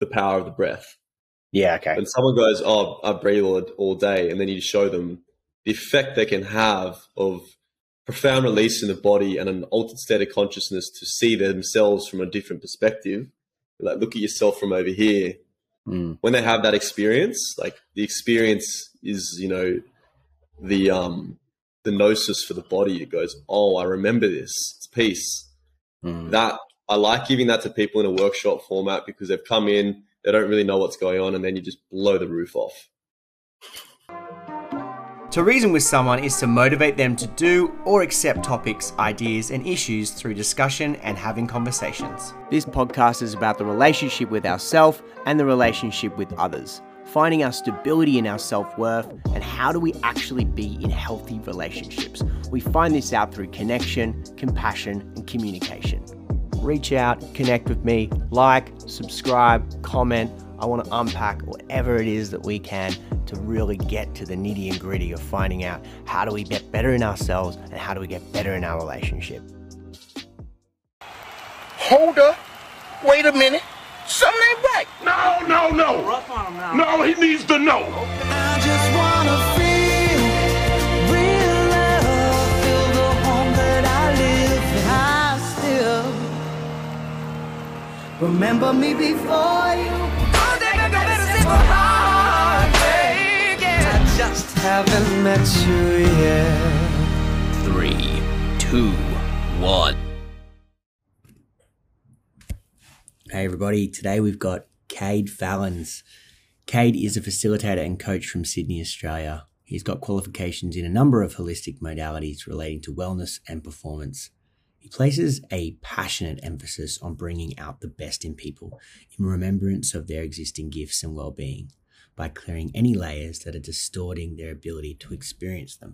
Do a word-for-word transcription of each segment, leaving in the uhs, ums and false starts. the power of the breath. Yeah, okay. And someone goes, oh, I breathe all, all day, and then you show them the effect they can have of profound release in the body and an altered state of consciousness to see themselves from a different perspective. Like, look at yourself from over here. Mm. When they have that experience, like the experience is, you know, the um, the gnosis for the body. It goes, oh, I remember this. It's peace. Mm. That I like giving that to people in a workshop format because they've come in, they don't really know what's going on, and then you just blow the roof off. To reason with someone is to motivate them to do or accept topics, ideas, and issues through discussion and having conversations. This podcast is about the relationship with ourselves and the relationship with others, finding our stability in our self-worth, and how do we actually be in healthy relationships. We find this out through connection, compassion, and communication. Reach out, connect with me, like, subscribe, comment. I want to unpack whatever it is that we can to really get to the nitty and gritty of finding out how do we get better in ourselves and how do we get better in our relationship. Hold up. Wait a minute. Something ain't right. No, no, no. Rough on him now. No, he needs to know. I just want to feel real love, feel the home that I live in. I still remember me before you. I just haven't met you yet. Three, two, one. Hey everybody, today we've got Cade Fallons. Cade is a facilitator and coach from Sydney, Australia. He's got qualifications in a number of holistic modalities relating to wellness and performance. He places a passionate emphasis on bringing out the best in people in remembrance of their existing gifts and well-being by clearing any layers that are distorting their ability to experience them.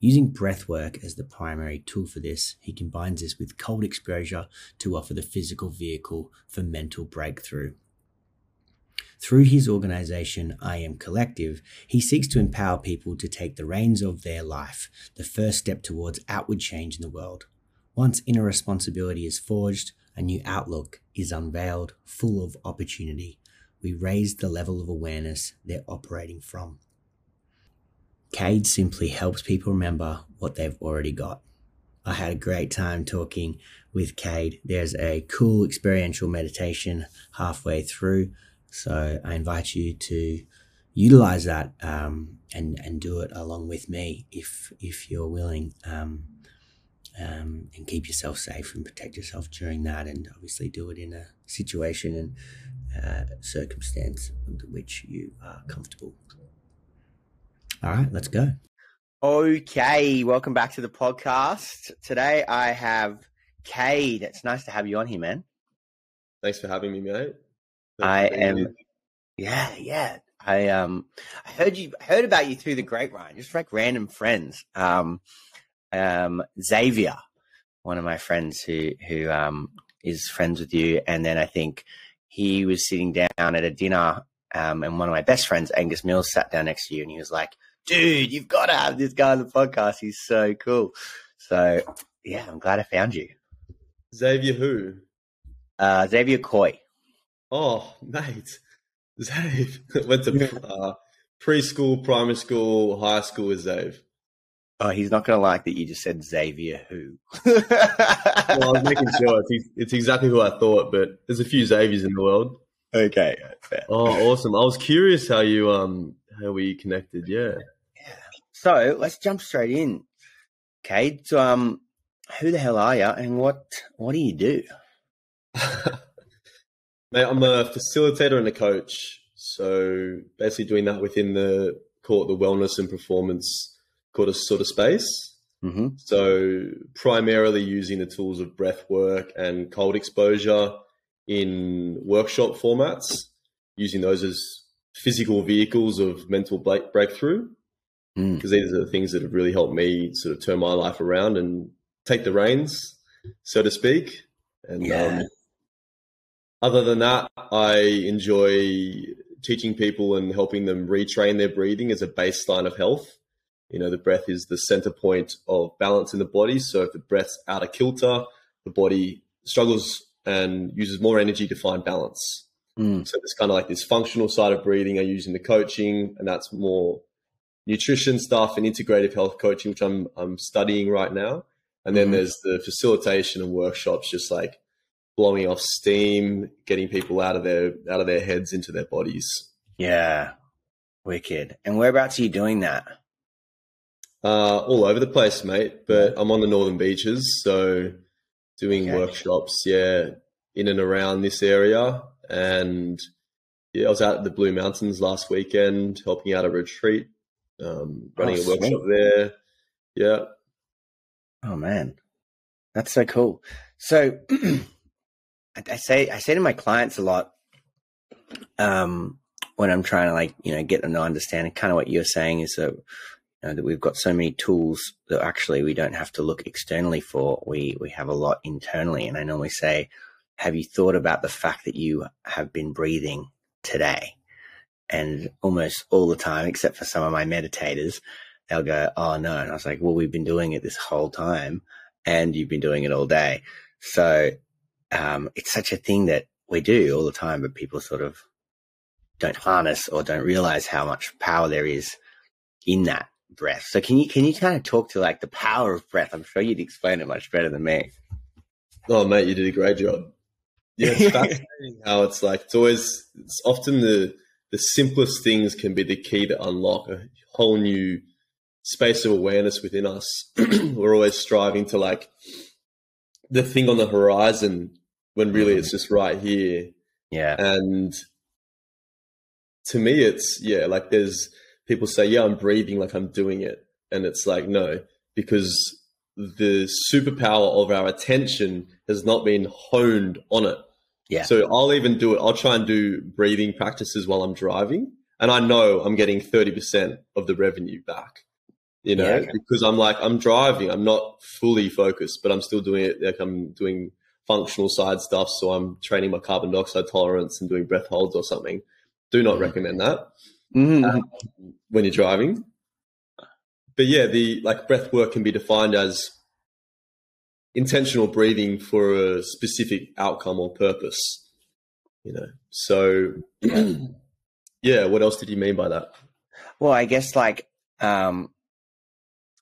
Using breathwork as the primary tool for this, he combines this with cold exposure to offer the physical vehicle for mental breakthrough. Through his organization, I Am Collective, he seeks to empower people to take the reins of their life, the first step towards outward change in the world. Once inner responsibility is forged, a new outlook is unveiled, full of opportunity. We raise the level of awareness they're operating from. Cade simply helps people remember what they've already got. I had a great time talking with Cade. There's a cool experiential meditation halfway through, so I invite you to utilize that um, and, and do it along with me if, if you're willing. Um, Um, and keep yourself safe and protect yourself during that, and obviously do it in a situation and uh, circumstance under which you are comfortable. All right, let's go. Okay, welcome back to the podcast. Today I have Cade. It's nice to have you on here, man. Thanks for having me, mate. Thanks I am. You. Yeah, yeah. I um, I heard you heard about you through the grapevine, just like random friends. Um. Um, Xavier, one of my friends who, who, um, is friends with you. And then I think he was sitting down at a dinner, um, and one of my best friends, Angus Mills, sat down next to you and he was like, dude, you've got to have this guy on the podcast. He's so cool. So yeah, I'm glad I found you. Xavier who? Uh, Xavier Coy. Oh, mate. Xavier went to yeah. uh, preschool, primary school, high school with Xavier. Oh, he's not going to like that you just said Xavier who. Well, I was making sure. It's, it's exactly who I thought, but there's a few Xaviers in the world. Okay. Fair. Oh, awesome. I was curious how you um how we connected, yeah. yeah. So let's jump straight in. Cade, so, um, who the hell are you and what, what do you do? Mate, I'm a facilitator and a coach. So basically doing that within the, call it the wellness and performance a sort of space. Mm-hmm. So primarily using the tools of breath work and cold exposure in workshop formats, using those as physical vehicles of mental break- breakthrough, because mm. these are the things that have really helped me sort of turn my life around and take the reins, so to speak. And yeah. um, other than that, I enjoy teaching people and helping them retrain their breathing as a baseline of health. You know, the breath is the center point of balance in the body. So if the breath's out of kilter, the body struggles and uses more energy to find balance. Mm. So there's kind of like this functional side of breathing I use in the coaching, and that's more nutrition stuff and integrative health coaching, which I'm I'm studying right now. And then mm. there's the facilitation and workshops, just like blowing off steam, getting people out of their out of their heads into their bodies. Yeah, wicked. And whereabouts are you doing that? Uh, all over the place, mate. But I'm on the northern beaches, so doing okay. workshops, yeah, in and around this area. And yeah, I was out at the Blue Mountains last weekend, helping out a retreat, um, running oh, a workshop sweet. there. Yeah. Oh man, that's so cool. So I say I say to my clients a lot um, when I'm trying to like you know get them to understand. Kind of what you're saying is that. You know, that we've got so many tools that actually we don't have to look externally for. We we have a lot internally. And I normally say, have you thought about the fact that you have been breathing today? And almost all the time, except for some of my meditators, they'll go, oh, no. And I was like, well, we've been doing it this whole time and you've been doing it all day. So um, it's such a thing that we do all the time, but people sort of don't harness or don't realize how much power there is in that breath. So can you can you kind of talk to like the power of breath? I'm sure you'd explain it much better than me. Oh mate, you did a great job. Yeah, it's fascinating how it's like it's always it's often the the simplest things can be the key to unlock a whole new space of awareness within us. We're always striving to like the thing on the horizon when really mm. it's just right here. Yeah. And to me it's yeah, like there's people say, yeah, I'm breathing, like I'm doing it. And it's like, no, because the superpower of our attention has not been honed on it. Yeah. So I'll even do it. I'll try and do breathing practices while I'm driving. And I know I'm getting thirty percent of the revenue back, you know, yeah, okay. because I'm like, I'm driving. I'm not fully focused, but I'm still doing it. Like I'm doing functional side stuff. So I'm training my carbon dioxide tolerance and doing breath holds or something. Do not mm-hmm. recommend that. Mm-hmm. Um, when you're driving. But yeah, the like breath work can be defined as intentional breathing for a specific outcome or purpose, you know. So yeah, what else did you mean by that? Well, I guess like um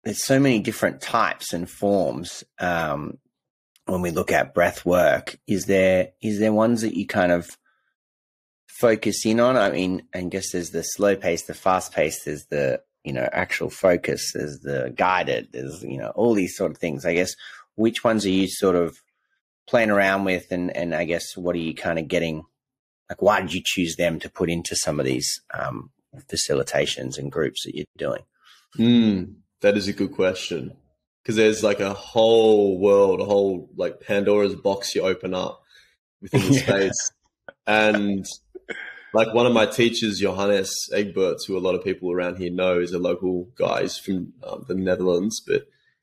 there's so many different types and forms um when we look at breath work. Is there is there ones that you kind of focus in on? I mean, I guess there's the slow pace, the fast pace, there's the, you know, actual focus, there's the guided, there's, you know, all these sort of things. I guess which ones are you sort of playing around with, and and I guess what are you kind of getting, like why did you choose them to put into some of these um facilitations and groups that you're doing? Mm, that is a good question, because there's like a whole world, a whole like Pandora's box you open up within the space. And like one of my teachers, Johannes Egberts, who a lot of people around here know, is a local guy. He's from um, the Netherlands, but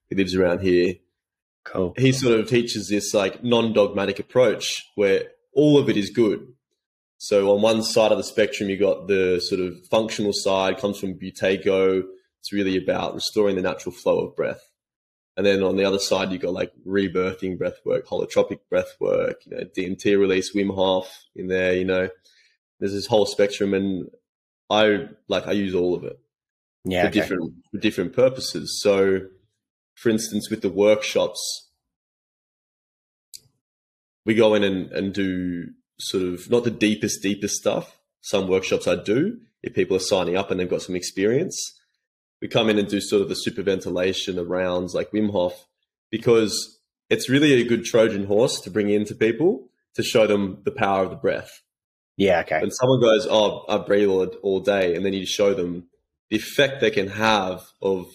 he lives around here. Cool. He sort of teaches this like non-dogmatic approach where all of it is good. So on one side of the spectrum, you got the sort of functional side, comes from Buteyko. It's really about restoring the natural flow of breath. And then on the other side, you got like rebirthing breath work, holotropic breath work, you know, D M T release, Wim Hof in there, you know. There's this whole spectrum, and I like I use all of it, yeah, for okay. different for different purposes. So, for instance, with the workshops, we go in and, and do sort of not the deepest deepest stuff. Some workshops I do if people are signing up and they've got some experience. We come in and do sort of the superventilation, the rounds like Wim Hof, because it's really a good Trojan horse to bring into people to show them the power of the breath. Yeah, okay. And someone goes, oh, I breathe all, all day. And then you show them the effect they can have of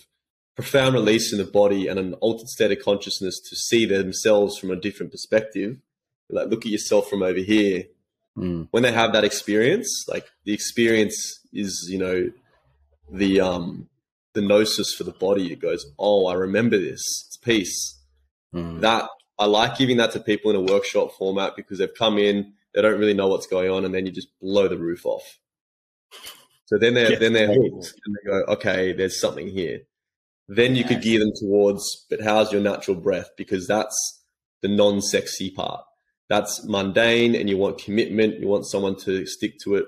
profound release in the body and an altered state of consciousness to see themselves from a different perspective. Like, look at yourself from over here. Mm. When they have that experience, like the experience is, you know, the um, the gnosis for the body. It goes, oh, I remember this. It's peace. Mm. That I like giving that to people in a workshop format, because they've come in, they don't really know what's going on, and then you just blow the roof off. So then they're, yes. then they're hooked, and they go, okay, there's something here. Then you yes. could gear them towards, but how's your natural breath? Because that's the non-sexy part. that's mundane and you want commitment, you want someone to stick to it.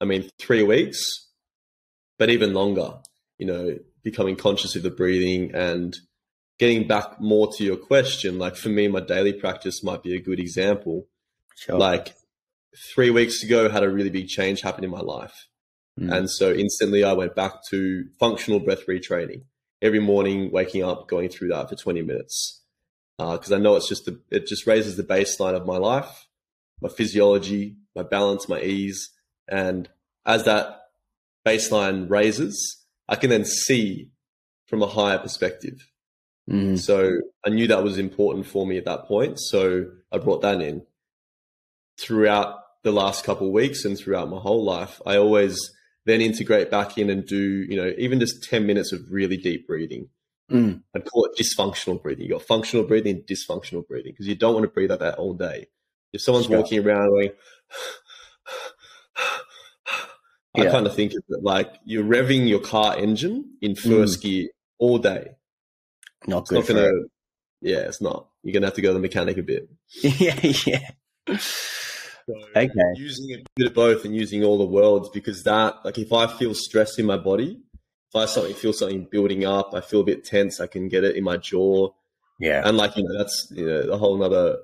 I mean, three weeks, but even longer, you know, becoming conscious of the breathing and getting back more to your question. Like for me, my daily practice might be a good example. Sure. Like three weeks ago, had a really big change happen in my life. Mm. And so instantly I went back to functional breath retraining every morning, waking up, going through that for twenty minutes. Uh, cause I know it's just, the, it just raises the baseline of my life, my physiology, my balance, my ease. And as that baseline raises, I can then see from a higher perspective. Mm. So I knew that was important for me at that point. So I brought that in throughout the last couple of weeks and throughout my whole life. I always then integrate back in and do, you know, even just ten minutes of really deep breathing. Mm. I'd call it dysfunctional breathing. You got functional breathing and dysfunctional breathing because you don't want to breathe like that all day. If someone's sure. walking around going, I yeah. kind of think of it like you're revving your car engine in first mm. gear all day. Not it's good. Not gonna, it. Yeah, it's not. You're going to have to go to the mechanic a bit. yeah, yeah. So okay. Using a bit of both and using all the worlds, because that, like if I feel stress in my body, if I something, feel something building up, I feel a bit tense, I can get it in my jaw. Yeah. And like, you know, that's you know a whole nother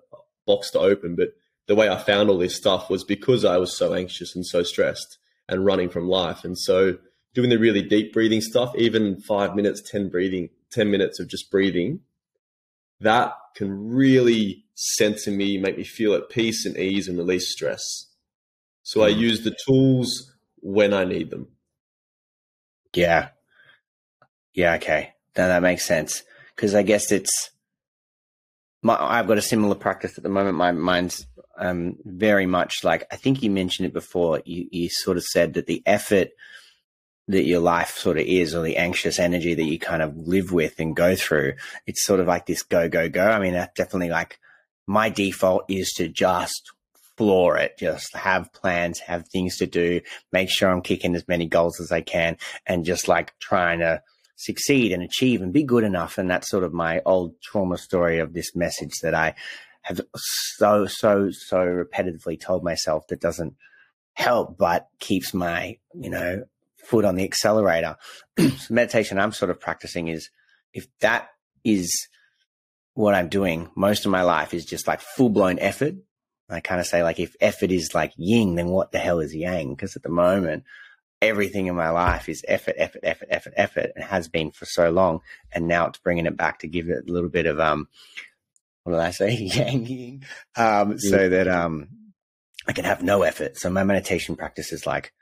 box to open. But the way I found all this stuff was because I was so anxious and so stressed and running from life. And so doing the really deep breathing stuff, even five minutes, ten breathing, ten minutes of just breathing, that can really center me, make me feel at peace and ease and release stress. So I use the tools when I need them. Yeah. Yeah. Okay. Now that makes sense. Cause I guess it's my, I've got a similar practice at the moment. My mind's um, very much like, I think you mentioned it before. You, you sort of said that the effort that your life sort of is, or the anxious energy that you kind of live with and go through, it's sort of like this go, go, go. I mean, that's definitely like my default is to just floor it, just have plans, have things to do, make sure I'm kicking as many goals as I can and just like trying to succeed and achieve and be good enough. And that's sort of my old trauma story of this message that I have so, so, so repetitively told myself that doesn't help, but keeps my, you know, foot on the accelerator. So meditation I'm sort of practicing is if that is what I'm doing most of my life is just like full blown effort. I kind of say like, if effort is like yin, then what the hell is yang? Because at the moment, everything in my life is effort, effort, effort, effort, effort, and has been for so long. And now it's bringing it back to give it a little bit of, um, what did I say? Yang, yin. Um, so that, um, I can have no effort. So my meditation practice is like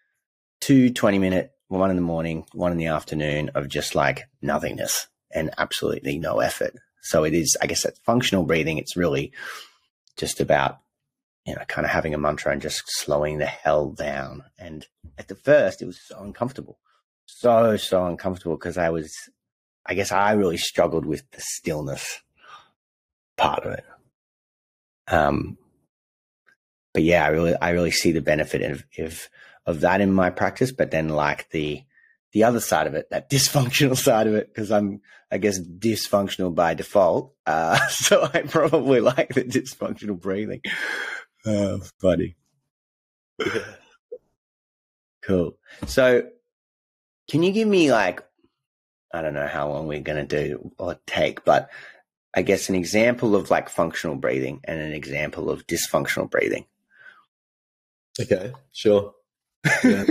two twenty minute, one in the morning, one in the afternoon of just like nothingness and absolutely no effort. So it is, I guess that's functional breathing. It's really just about, you know, kind of having a mantra and just slowing the hell down. And at the first it was so uncomfortable, so, so uncomfortable. Cause I was, I guess I really struggled with the stillness part of it. Um, but yeah, I really, I really see the benefit of, of, of that in my practice, but then like the, the other side of it, that dysfunctional side of it, because I'm, I guess, dysfunctional by default. Uh, so I probably like the dysfunctional breathing. Oh, funny. Cool. So can you give me like, I don't know how long we're going to do or take, but I guess an example of like functional breathing and an example of dysfunctional breathing. Okay, sure. Yeah.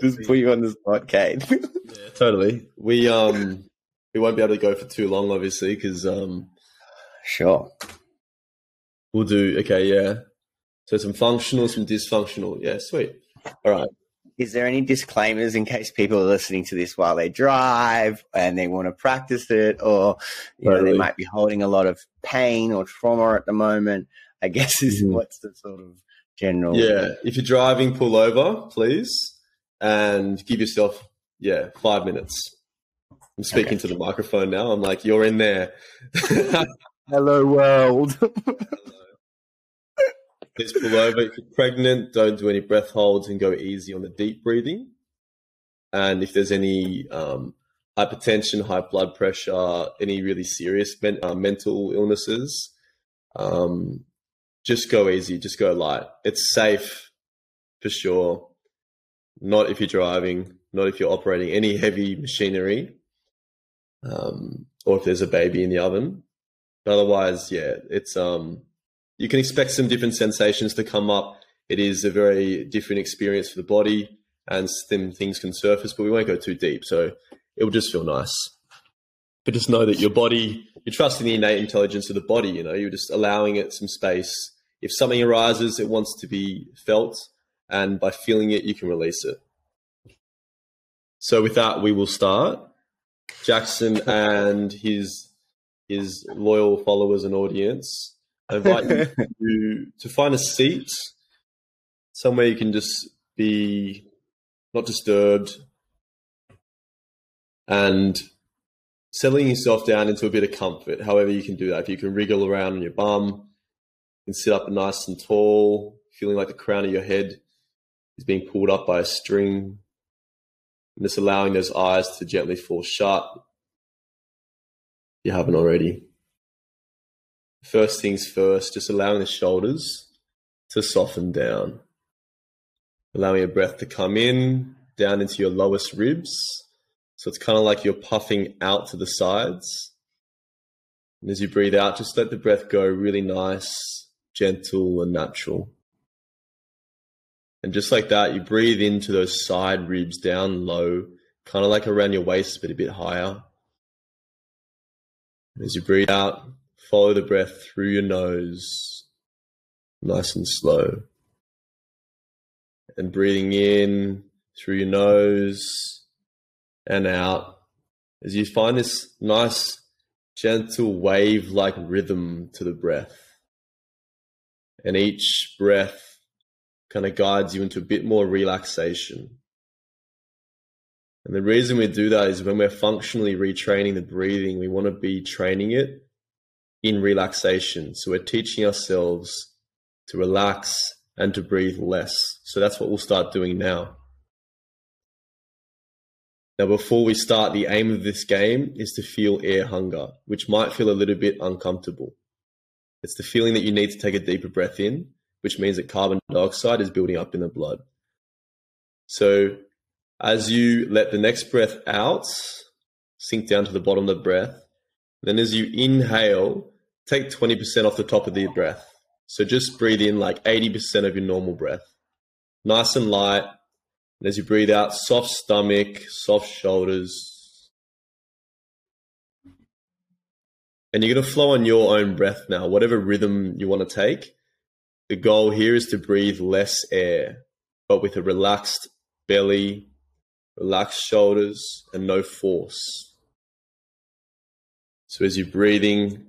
Just put you on the spot, Cade. Yeah, totally. We um we won't be able to go for too long, obviously, because um sure we'll do okay. Yeah, so some functional, some dysfunctional. Yeah, sweet. All right. Is there any disclaimers in case people are listening to this while they drive and they want to practice it, or you totally. know they might be holding a lot of pain or trauma at the moment? I guess is mm-hmm. what's the sort of general. Yeah. If you're driving, pull over, please. And give yourself, yeah, five minutes. I'm speaking okay. to the microphone now. I'm like, you're in there. Hello world. Hello. Please pull over. If you're pregnant, don't do any breath holds and go easy on the deep breathing. And if there's any um, hypertension, high blood pressure, any really serious men- uh, mental illnesses, um, just go easy, just go light. It's safe for sure. Not if you're driving, not if you're operating any heavy machinery, um, or if there's a baby in the oven. But otherwise, yeah, it's um, you can expect some different sensations to come up. It is a very different experience for the body, and then things can surface, but we won't go too deep. So it will just feel nice. But just know that your body, you're trusting the innate intelligence of the body, you know, you're just allowing it some space. If something arises, it wants to be felt, and by feeling it, you can release it. So with that, we will start. Jackson and his his loyal followers and audience, I invite you to, to find a seat, somewhere you can just be not disturbed, and settling yourself down into a bit of comfort, however you can do that. If you can wriggle around on your bum, you can sit up nice and tall, feeling like the crown of your head is being pulled up by a string, and just allowing those eyes to gently fall shut, if you haven't already. First things first, just allowing the shoulders to soften down, allowing your breath to come in, down into your lowest ribs. So it's kind of like you're puffing out to the sides. And as you breathe out, just let the breath go really nice, gentle, and natural. And just like that, you breathe into those side ribs down low, kind of like around your waist, but a bit higher. And as you breathe out, follow the breath through your nose, nice and slow. And breathing in through your nose, and out, as you find this nice, gentle wave-like rhythm to the breath. And each breath kind of guides you into a bit more relaxation. And the reason we do that is when we're functionally retraining the breathing, we want to be training it in relaxation. So we're teaching ourselves to relax and to breathe less. So that's what we'll start doing now. Now, before we start, the aim of this game is to feel air hunger, which might feel a little bit uncomfortable. It's the feeling that you need to take a deeper breath in, which means that carbon dioxide is building up in the blood. So as you let the next breath out, sink down to the bottom of the breath. Then as you inhale, take twenty percent off the top of the breath. So just breathe in like eighty percent of your normal breath. Nice and light. And as you breathe out, soft stomach, soft shoulders. And you're going to flow on your own breath now, whatever rhythm you want to take. The goal here is to breathe less air, but with a relaxed belly, relaxed shoulders, and no force. So as you're breathing,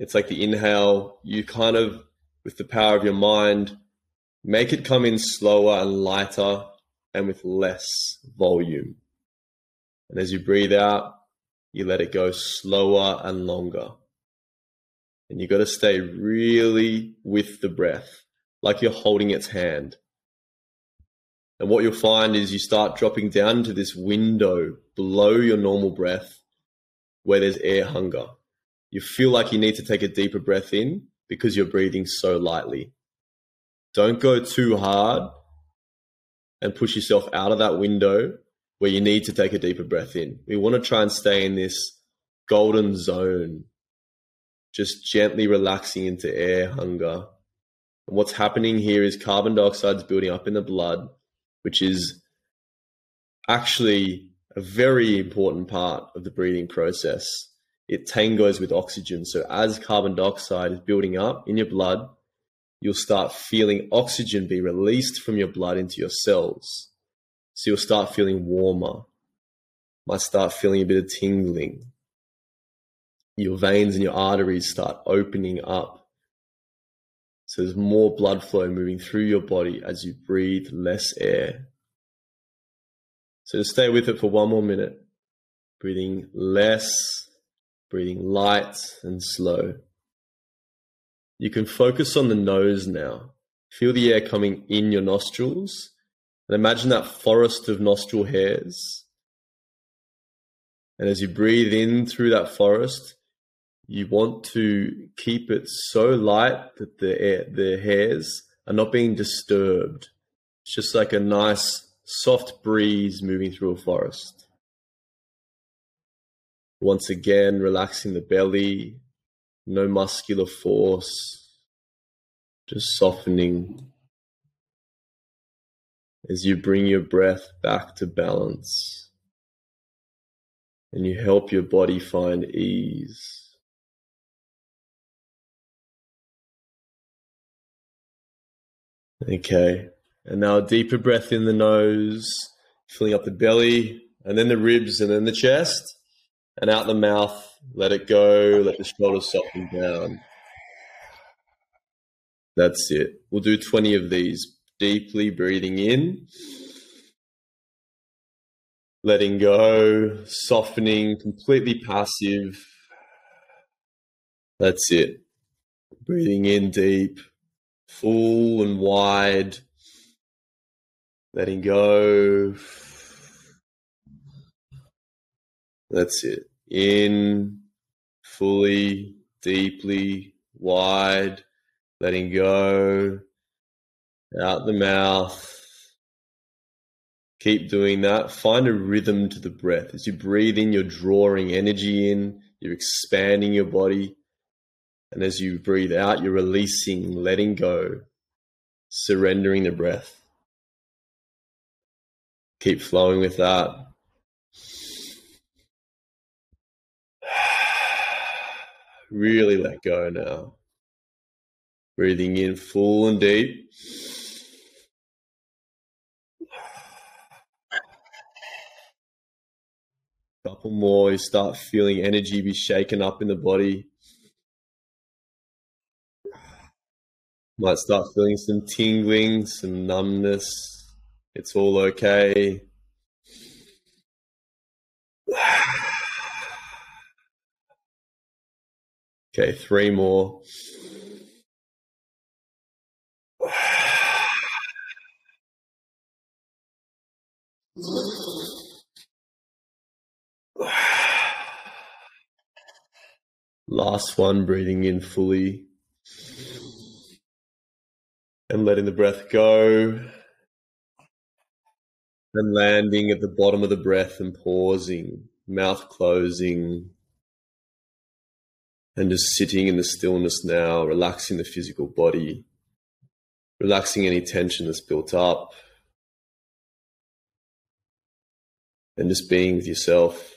it's like the inhale, you kind of, with the power of your mind, make it come in slower and lighter, and with less volume. And as you breathe out, you let it go slower and longer. And you got to stay really with the breath, like you're holding its hand. And what you'll find is you start dropping down into this window below your normal breath where there's air hunger. You feel like you need to take a deeper breath in because you're breathing so lightly. Don't go too hard and push yourself out of that window where you need to take a deeper breath in. We want to try and stay in this golden zone, just gently relaxing into air hunger. And what's happening here is carbon dioxide is building up in the blood, which is actually a very important part of the breathing process. It tangos with oxygen. So as carbon dioxide is building up in your blood, you'll start feeling oxygen be released from your blood into your cells. So you'll start feeling warmer. Might start feeling a bit of tingling. Your veins and your arteries start opening up. So there's more blood flow moving through your body as you breathe less air. So just stay with it for one more minute. Breathing less, breathing light and slow. You can focus on the nose now. Feel the air coming in your nostrils. And imagine that forest of nostril hairs. And as you breathe in through that forest, you want to keep it so light that the air, the hairs are not being disturbed. It's just like a nice soft breeze moving through a forest. Once again, relaxing the belly, no muscular force, just softening as you bring your breath back to balance and you help your body find ease. Okay, and now a deeper breath in the nose, filling up the belly and then the ribs and then the chest, and out the mouth, let it go, let the shoulders soften down. That's it. We'll do twenty of these, deeply breathing in, letting go, softening, completely passive. That's it. Breathing in deep, full and wide, letting go. That's it. In, fully, deeply, wide, letting go. Out the mouth. Keep doing that. Find a rhythm to the breath. As you breathe in, you're drawing energy in, you're expanding your body. And as you breathe out, you're releasing, letting go, surrendering the breath. Keep flowing with that. Really let go now. Breathing in full and deep. Couple more, you start feeling energy be shaken up in the body. Might start feeling some tingling, some numbness. It's all okay. Okay, three more. Last one, breathing in fully and letting the breath go and landing at the bottom of the breath and pausing, mouth closing, and just sitting in the stillness now, relaxing the physical body, relaxing any tension that's built up, and just being with yourself,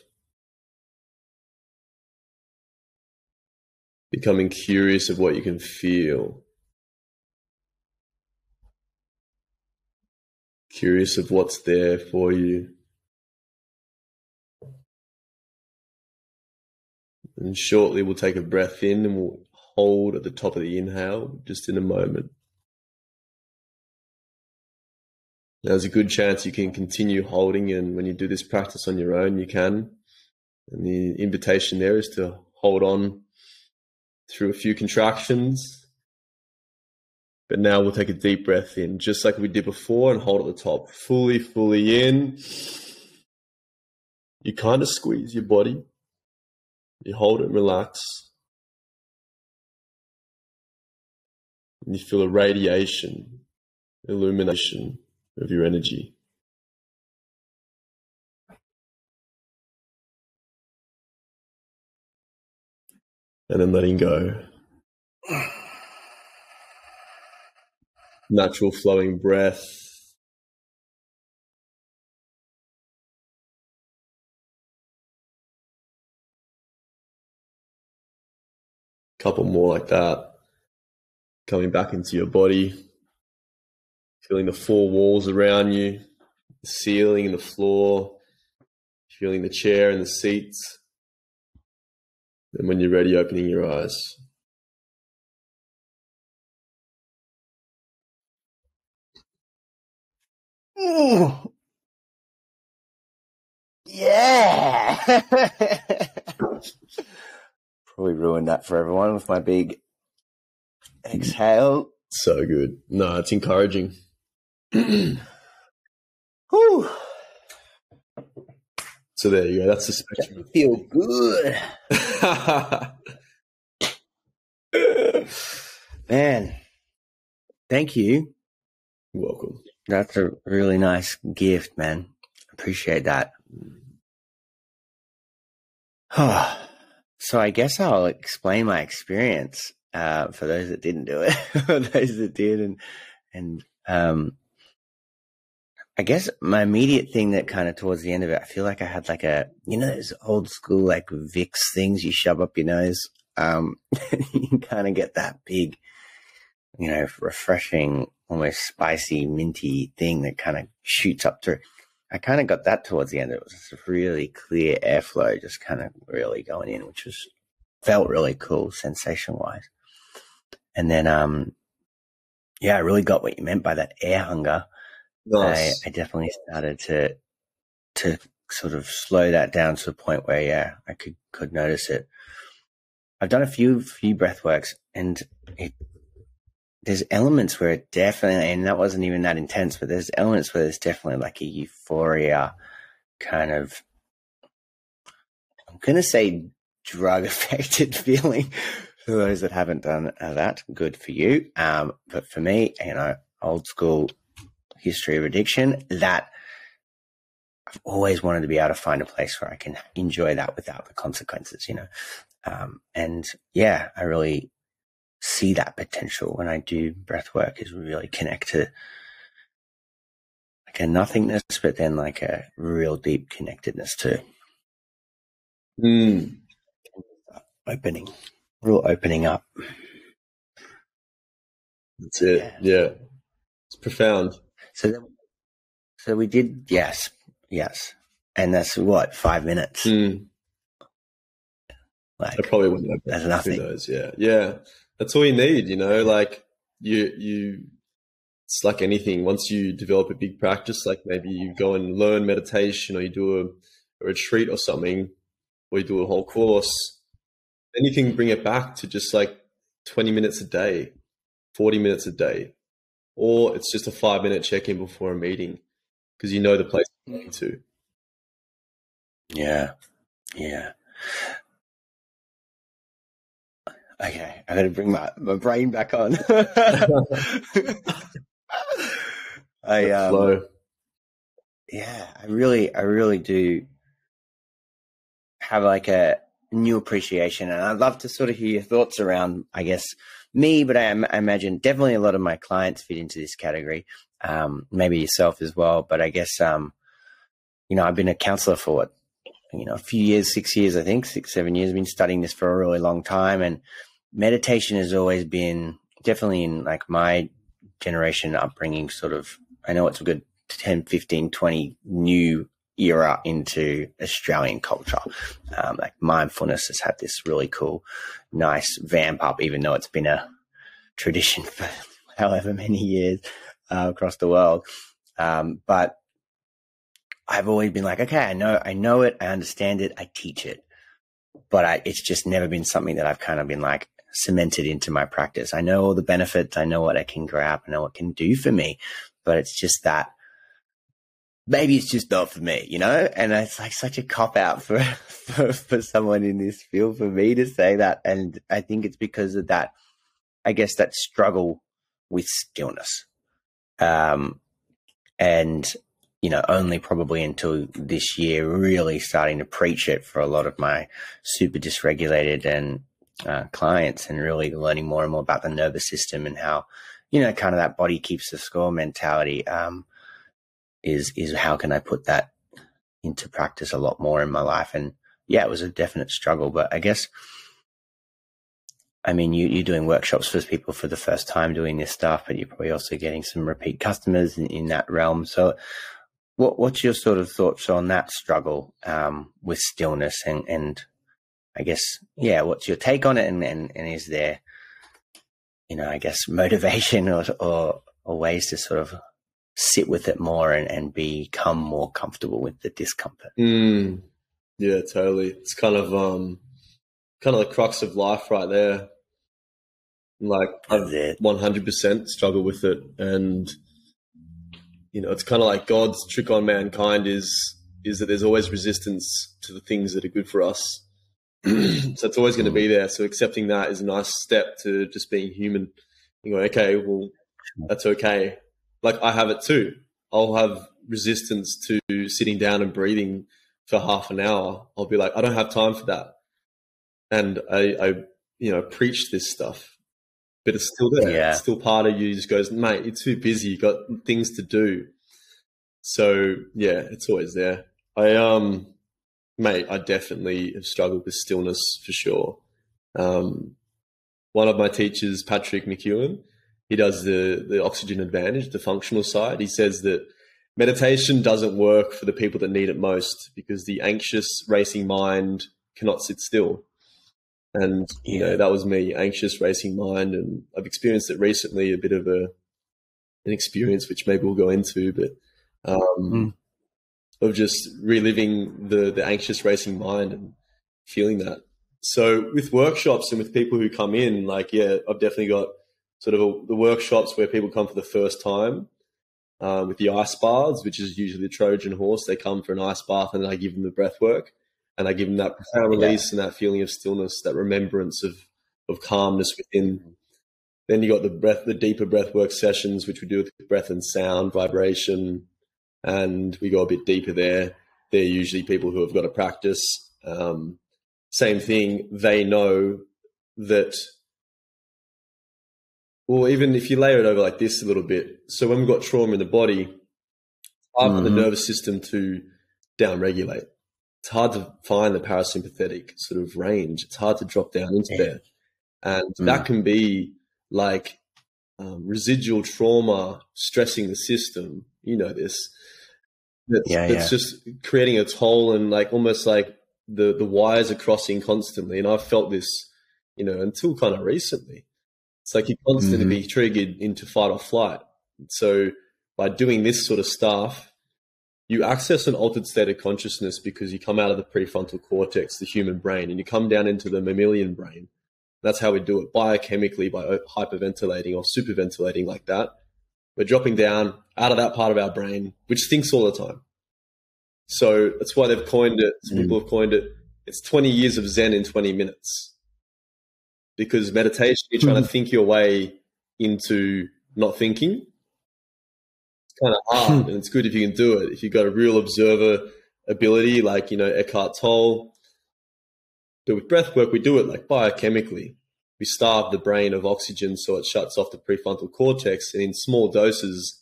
becoming curious of what you can feel, curious of what's there for you, and shortly we'll take a breath in and we'll hold at the top of the inhale just in a moment. There's a good chance you can continue holding, and when you do this practice on your own, you can, and the invitation there is to hold on through a few contractions. But now we'll take a deep breath in, just like we did before, and hold at the top. Fully, fully in. You kind of squeeze your body. You hold it and relax. And you feel a radiation, illumination of your energy. And then letting go. Natural flowing breath. Couple more like that. Coming back into your body. Feeling the four walls around you, the ceiling and the floor, feeling the chair and the seats. And when you're ready, opening your eyes. Mm. Yeah. Probably ruined that for everyone with my big exhale. So good. No, it's encouraging. Whew. So there you go. That's the special. Feel good. Man, thank you. You're welcome. That's a really nice gift, man. Appreciate that. So I guess I'll explain my experience uh, for those that didn't do it, for those that did, and and um, I guess my immediate thing that kind of towards the end of it, I feel like I had like a, you know, those old school like Vicks things you shove up your nose. Um, you can kind of get that big, you know, refreshing, almost spicy, minty thing that kind of shoots up through. I kind of got that towards the end. It was just really clear airflow, just kind of really going in, which was felt really cool sensation-wise. And then, um, yeah, I really got what you meant by that air hunger. Yes. I, I definitely started to to sort of slow that down to the point where, yeah, I could could notice it. I've done a few few breath works, and it, there's elements where it definitely, and that wasn't even that intense, but there's elements where there's definitely like a euphoria kind of, I'm going to say drug affected feeling for those that haven't done that. Good for you. Um, but for me, you know, old school history of addiction, that I've always wanted to be able to find a place where I can enjoy that without the consequences, you know? Um, and yeah, I really see that potential when I do breath work, is really connect to like a nothingness, but then like a real deep connectedness too. Mm. Opening, real opening up. That's it. Yeah. Yeah. It's profound. So, then, so we did. Yes. Yes. And that's what, five minutes. Mm. Like, I probably wouldn't have that's nothing. Those, yeah. Yeah. That's all you need, you know, like you, you, it's like anything. Once you develop a big practice, like maybe you go and learn meditation, or you do a, a retreat or something, or you do a whole course, then you can bring it back to just like twenty minutes a day, forty minutes a day, or it's just a five minute check-in before a meeting, because you know the place you're going to. Yeah. Yeah. Okay, I got to bring my, my brain back on. I um, Flow. Yeah, I really, I really do have like a new appreciation, and I'd love to sort of hear your thoughts around, I guess, me, but I, I imagine definitely a lot of my clients fit into this category. Um, maybe yourself as well, but I guess, um, you know, I've been a counselor for what, you know, a few years, six years, I think, six, seven years. I've been studying this for a really long time, and meditation has always been, definitely in like my generation upbringing, sort of, I know it's a good ten, fifteen, twenty new era into Australian culture. Um, like mindfulness has had this really cool, nice vamp up, even though it's been a tradition for however many years uh, across the world. Um, but I've always been like, okay, I know, I know it, I understand it, I teach it, but I, it's just never been something that I've kind of been like cemented into my practice. I know all the benefits, I know what I can grab, I know what it can do for me, but it's just that maybe it's just not for me, you know? And it's like such a cop out for, for, for someone in this field, for me to say that. And I think it's because of that, I guess, that struggle with stillness. Um, and, you know, only probably until this year, really starting to preach it for a lot of my super dysregulated and uh, clients, and really learning more and more about the nervous system and how, you know, kind of that body keeps the score mentality um, is, is how can I put that into practice a lot more in my life? And yeah, it was a definite struggle, but I guess, I mean, you, you're doing workshops for people for the first time doing this stuff, but you're probably also getting some repeat customers in, in that realm. So What, what's your sort of thoughts on that struggle um, with stillness, and, and I guess, yeah, what's your take on it, and, and, and is there, you know, I guess motivation or, or, or ways to sort of sit with it more and, and become more comfortable with the discomfort? Mm, yeah, totally. It's kind of um, kind of the crux of life right there. Like I one hundred percent struggle with it, and you know, it's kind of like God's trick on mankind is is that there's always resistance to the things that are good for us. So it's always going to be there. So accepting that is a nice step to just being human. You go, okay, well, that's okay. Like, I have it too. I'll have resistance to sitting down and breathing for half an hour. I'll be like, I don't have time for that. And I, I you know, preach this stuff, but it's still there. Yeah. It's still part of you. Just goes, mate, you're too busy. You got things to do. So yeah, it's always there. I, um, mate, I definitely have struggled with stillness for sure. Um, one of my teachers, Patrick McEwen, he does the, the oxygen advantage, the functional side. He says that meditation doesn't work for the people that need it most, because the anxious racing mind cannot sit still. And, yeah. you know, that was me, anxious racing mind. And I've experienced it recently, a bit of a, an experience, which maybe we'll go into, but, um, mm. of just reliving the, the anxious racing mind and feeling that. So with workshops and with people who come in, like, yeah, I've definitely got sort of a, the workshops where people come for the first time. Uh, with the ice baths, which is usually the Trojan horse. They come for an ice bath and I give them the breath work and I give them that profound release yeah. and that feeling of stillness, that remembrance of, of calmness within. Then you got the breath, the deeper breath work sessions, which we do with breath and sound, vibration, and we go a bit deeper there. They're usually people who have got to practice. Um, same thing. They know that, well, even if you layer it over like this a little bit. So when we've got trauma in the body, it's hard mm-hmm. for the nervous system to downregulate. It's hard to find the parasympathetic sort of range. It's hard to drop down into yeah. there. And mm. that can be like um, residual trauma stressing the system. You know this. That's, yeah, that's yeah. just creating a toll, and like almost like the, the wires are crossing constantly. And I've felt this, you know, until kind of recently. It's like you're constantly mm-hmm. being triggered into fight or flight. So by doing this sort of stuff, you access an altered state of consciousness, because you come out of the prefrontal cortex, the human brain, and you come down into the mammalian brain. That's how we do it biochemically, by hyperventilating or superventilating like that. We're dropping down out of that part of our brain, which thinks all the time. So that's why they've coined it. Mm-hmm. People have coined it. It's twenty years of Zen in twenty minutes. Because meditation, you're trying mm. to think your way into not thinking. It's kind of hard, mm. and it's good if you can do it. If you've got a real observer ability, like, you know, Eckhart Tolle. But with breath work, we do it like biochemically. We starve the brain of oxygen so it shuts off the prefrontal cortex. And in small doses,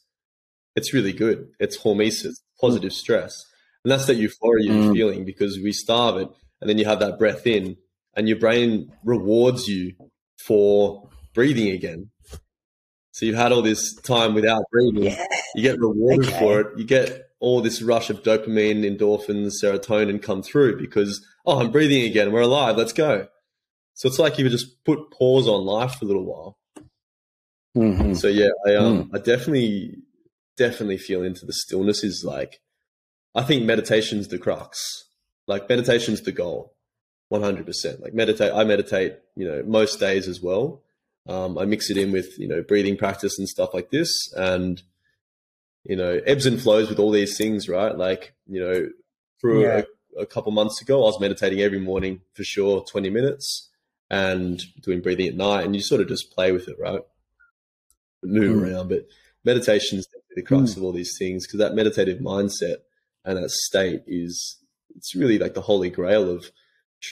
it's really good. It's hormesis, positive mm. stress. And that's that euphoria mm. you're feeling, because we starve it. And then you have that breath in. And your brain rewards you for breathing again. So you've had all this time without breathing. Yeah. You get rewarded okay. for it. You get all this rush of dopamine, endorphins, serotonin come through because, oh, I'm breathing again. We're alive. Let's go. So it's like you would just put pause on life for a little while. Mm-hmm. So, yeah, I, um, mm. I definitely, definitely feel into the stillness is like, I think meditation's the crux. Like meditation's the goal. one hundred percent. Like meditate, I meditate, you know, most days as well. Um, I mix it in with, you know, breathing practice and stuff like this, and, you know, ebbs and flows with all these things, right? Like, you know, through yeah. a, a couple months ago, I was meditating every morning for sure, twenty minutes, and doing breathing at night, and you sort of just play with it, right? Move mm. around, but meditation is the crux mm. of all these things, because that meditative mindset and that state is, it's really like the holy grail of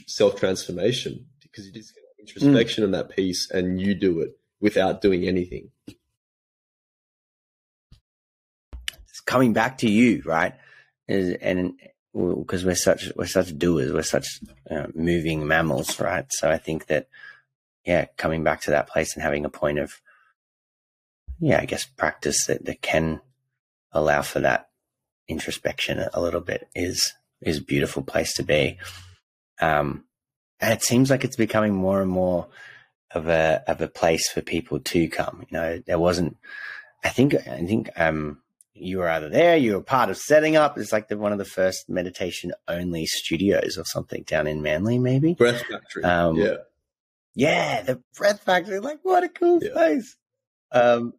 self-transformation, because you just get introspection mm. and that peace, and you do it without doing anything. It's coming back to you, right? Is, and because we're such we're such doers, we're such uh, moving mammals, right? So I think that, yeah, coming back to that place and having a point of, yeah, I guess practice that, that can allow for that introspection a little bit is is a beautiful place to be. Um, and it seems like it's becoming more and more of a, of a place for people to come, you know, there wasn't, I think, I think, um, you were either there, you were part of setting up. It's like the, one of the first meditation only studios or something down in Manly, maybe. Breath Factory. Um, yeah. Yeah. The Breath Factory. Like what a cool yeah. place. Um,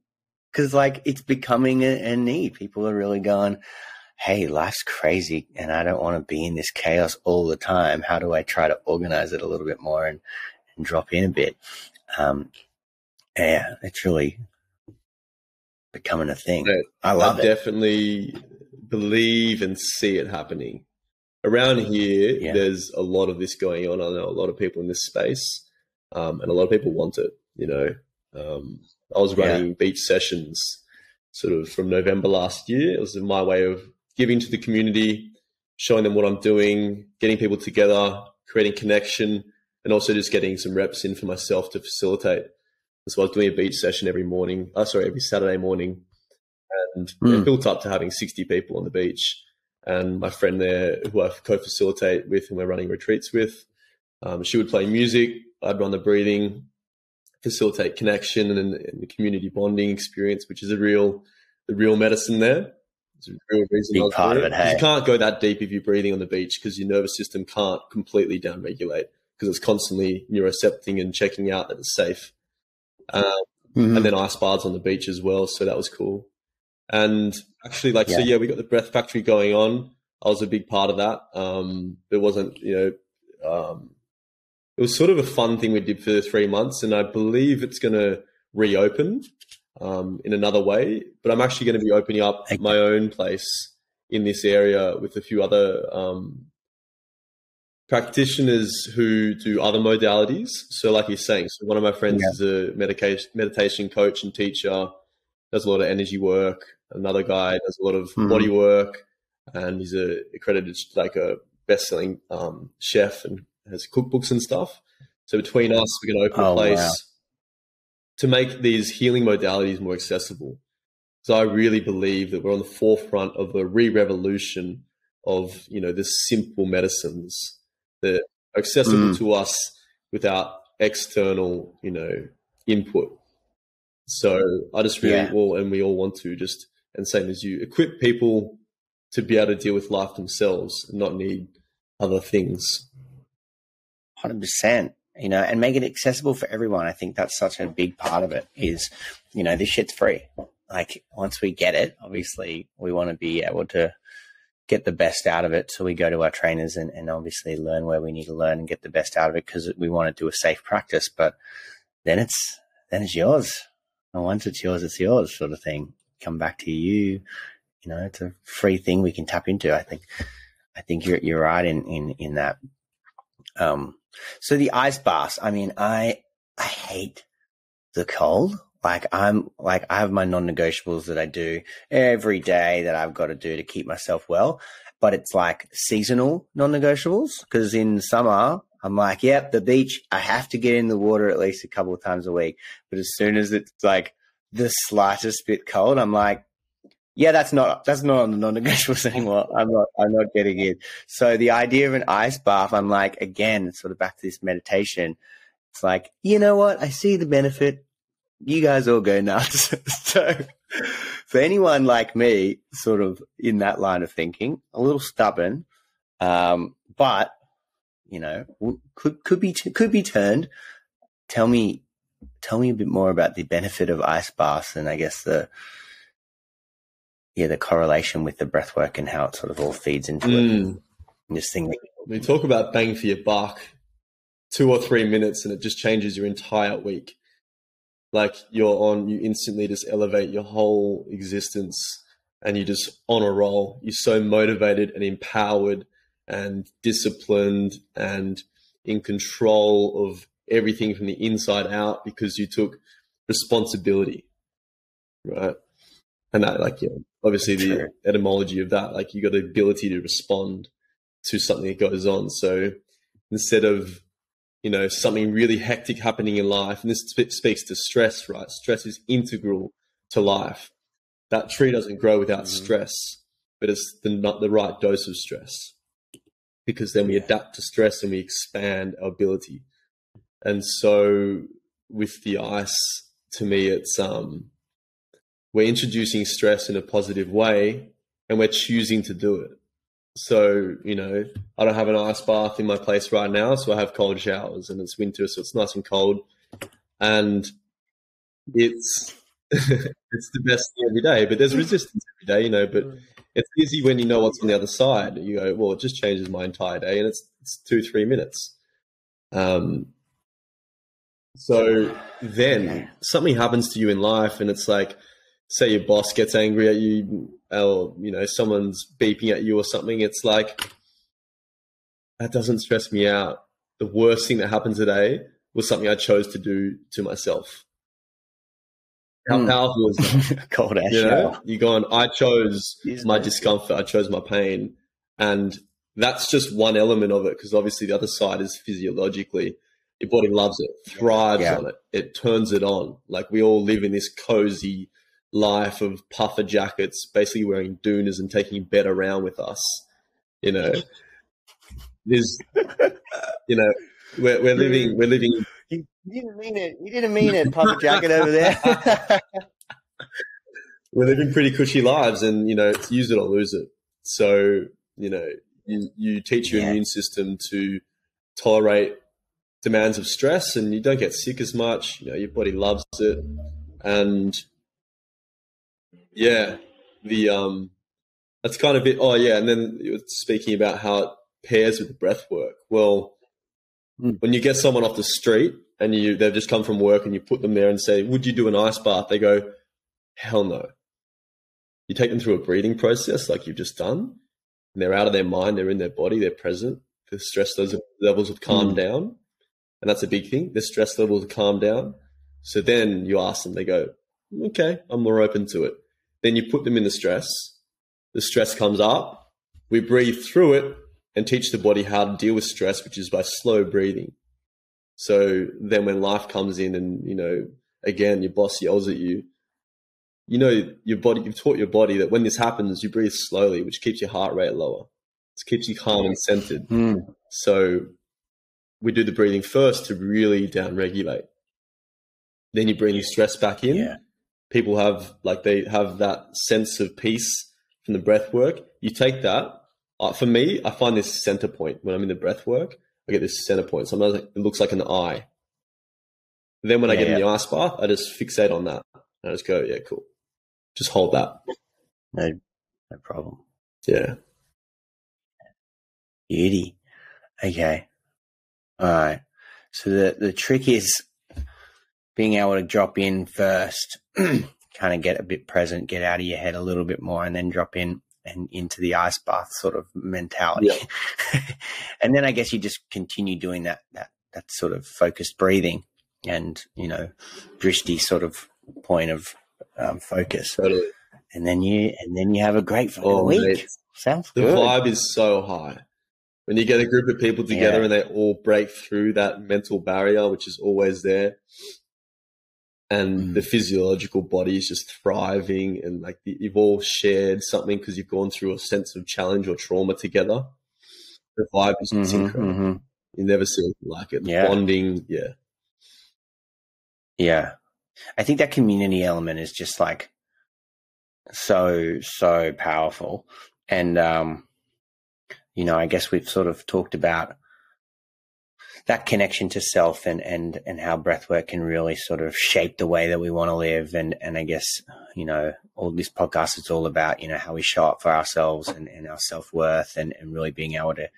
cause like it's becoming a, a need. People are really going, hey, life's crazy and I don't want to be in this chaos all the time. How do I try to organize it a little bit more and, and drop in a bit? Um, yeah, it's really becoming a thing. I love I it. I definitely believe and see it happening. Around here, yeah. There's a lot of this going on. I know a lot of people in this space, um, and a lot of people want it, you know. Um, I was running yeah. beach sessions sort of from November last year. It was my way of giving to the community, showing them what I'm doing, getting people together, creating connection, and also just getting some reps in for myself to facilitate. So I was doing a beach session every morning, oh, sorry, every Saturday morning, and mm. it built up to having sixty people on the beach. And my friend there, who I co-facilitate with and we're running retreats with, um, she would play music, I'd run the breathing, facilitate connection and, and the community bonding experience, which is a real, the real medicine there. It's a real reason. Big part of it, hey. You can't go that deep if you're breathing on the beach because your nervous system can't completely downregulate because it's constantly neurocepting and checking out that it's safe. Um, mm-hmm. And then ice baths on the beach as well, so that was cool. And actually, like, yeah. so yeah, we got the Breath Factory going on. I was a big part of that. Um, it wasn't, you know, um, it was sort of a fun thing we did for three months, and I believe it's going to reopen um, in another way. But I'm actually going to be opening up my own place in this area with a few other um, practitioners who do other modalities. So like you're saying, so one of my friends yeah. is a medication, meditation coach and teacher, does a lot of energy work. Another guy does a lot of mm. body work, and he's a accredited, like a best-selling um, chef and has cookbooks and stuff. So between us, we can open oh, a place wow. to make these healing modalities more accessible. So I really believe that we're on the forefront of a re-revolution of, you know, the simple medicines that are accessible mm. to us without external, you know, input. So I just really yeah. all, and we all want to just, and same as you, equip people to be able to deal with life themselves and not need other things. one hundred percent, you know, and make it accessible for everyone. I think that's such a big part of it is, you know, this shit's free. Like, once we get it, obviously we want to be able to get the best out of it. So we go to our trainers and, and obviously learn where we need to learn and get the best out of it because we want to do a safe practice, but then it's, then it's yours. And once it's yours, it's yours sort of thing. Come back to you. You know, it's a free thing we can tap into. I think, I think you're, you're right in, in, in that. Um, so the ice baths, I mean, I, I hate the cold. Like I'm like, I have my non-negotiables that I do every day that I've got to do to keep myself well, but it's like seasonal non-negotiables. Cause in summer, I'm like, yep, the beach, I have to get in the water at least a couple of times a week. But as soon as it's like the slightest bit cold, I'm like, yeah, that's not, that's not on the non-negotiables anymore. I'm not, I'm not getting in. So the idea of an ice bath, I'm like, again, sort of back to this meditation. It's like, you know what? I see the benefit. You guys all go nuts. So for anyone like me, sort of in that line of thinking, a little stubborn, um, but you know, could could be could be turned. Tell me, tell me a bit more about the benefit of ice baths, and I guess the yeah the correlation with the breath work and how it sort of all feeds into mm. it. And this thing, we talk about bang for your buck, two or three minutes, and it just changes your entire week. Like you're on, you instantly just elevate your whole existence, and you're just on a roll. You're so motivated and empowered and disciplined and in control of everything from the inside out because you took responsibility, right? And that, like, you know, obviously the etymology of that, like you got the ability to respond to something that goes on. So instead of, you know, something really hectic happening in life, and this sp- speaks to stress, right? Stress is integral to life. That tree doesn't grow without mm-hmm. stress, but it's the, not the right dose of stress, because then we adapt to stress and we expand our ability. And so with the ice, to me, it's um, we're introducing stress in a positive way and we're choosing to do it. So, you know, I don't have an ice bath in my place right now, so I have cold showers, and it's winter, so it's nice and cold. And it's it's the best thing every day, but there's resistance every day, you know, but It's easy when you know what's on the other side. You go, well, it just changes my entire day, and it's, it's two, three minutes. Um, so then something happens to you in life, and it's like, say your boss gets angry at you, or, you know, someone's beeping at you or something. It's like, that doesn't stress me out. The worst thing that happened today was something I chose to do to myself. How mm. powerful is that? Cold ash. You know, you're going, I chose Jeez, my man. discomfort. I chose my pain. And that's just one element of it, because obviously the other side is physiologically. Your body loves it, thrives yeah. on it. It turns it on. Like, we all live in this cozy life of puffer jackets, basically wearing doonas and taking bed around with us. You know, there's, you know, we're, we're living, we're living. You, you didn't mean it. You didn't mean it, puffer jacket over there. We're living pretty cushy lives, and, you know, it's use it or lose it. So, you know, you, you teach your yeah. immune system to tolerate demands of stress, and you don't get sick as much. You know, your body loves it. And yeah, the, um, that's kind of it. Oh yeah. And then you were speaking about how it pairs with the breath work. Well, when you get someone off the street and you they've just come from work and you put them there and say, would you do an ice bath? They go, hell no. You take them through a breathing process like you've just done, and they're out of their mind. They're in their body. They're present. The stress levels have calmed mm. down. And that's a big thing. The stress levels have calmed down. So then you ask them, they go, okay, I'm more open to it. Then you put them in the stress. The stress comes up. We breathe through it. And teach the body how to deal with stress, which is by slow breathing. So then when life comes in and, you know, again, your boss yells at you, you know, your body, you've taught your body that when this happens, you breathe slowly, which keeps your heart rate lower. It keeps you calm and centered. Mm. So we do the breathing first to really down regulate. Then you bring your stress back in. Yeah. People have like, they have that sense of peace from the breath work. You take that. Uh, for me, I find this center point when I'm in the breath work. I get this center point. Sometimes it looks like an eye. Then when yeah, I get yeah. in the ice bath, I just fixate on that. And I just go, yeah, cool. Just hold that. No, no problem. Yeah. Beauty. Okay. All right. So the, the trick is being able to drop in first, kind of get a bit present, get out of your head a little bit more, and then drop in. And into the ice bath sort of mentality. Yeah. And then I guess you just continue doing that, that, that sort of focused breathing and, you know, drishti sort of point of um, focus. Totally. And then you, and then you have a great fucking oh, week. Mate. Sounds the good. The vibe is so high. When you get a group of people together yeah. and they all break through that mental barrier, which is always there. And mm. the physiological body is just thriving, and like the, you've all shared something because you've gone through a sense of challenge or trauma together. The vibe is just mm-hmm, incredible. Mm-hmm. You never see anything like it. Yeah. Bonding, yeah, yeah. I think that community element is just like so so powerful. And um, you know, I guess we've sort of talked about that connection to self and, and, and how breathwork can really sort of shape the way that we want to live. And, and I guess, you know, all this podcast is all about, you know, how we show up for ourselves and, and our self-worth and, and really being able to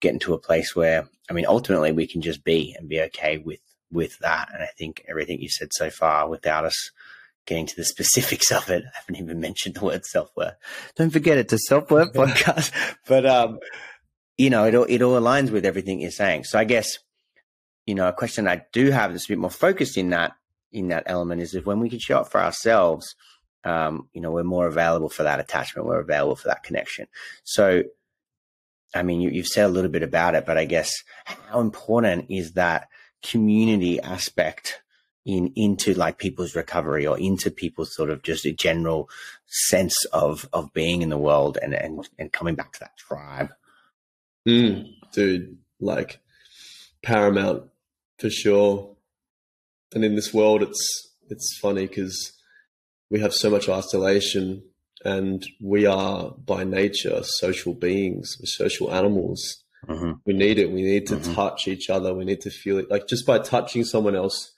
get into a place where, I mean, ultimately we can just be and be okay with, with that. And I think everything you said so far, without us getting to the specifics of it, I haven't even mentioned the word self-worth. Don't forget, it's a self-worth podcast, but, um, you know, it all, it all aligns with everything you're saying. So I guess, you know, a question I do have that's a bit more focused in that, in that element is if when we can show up for ourselves, um, you know, we're more available for that attachment. We're available for that connection. So, I mean, you, you've said a little bit about it, but I guess how important is that community aspect in, into like people's recovery or into people's sort of just a general sense of, of being in the world and, and, and coming back to that tribe. Mm, dude, like paramount. For sure. And in this world, it's it's funny because we have so much isolation, and we are by nature social beings, we're social animals. Mm-hmm. We need it. We need to mm-hmm. touch each other. We need to feel it. Like just by touching someone else,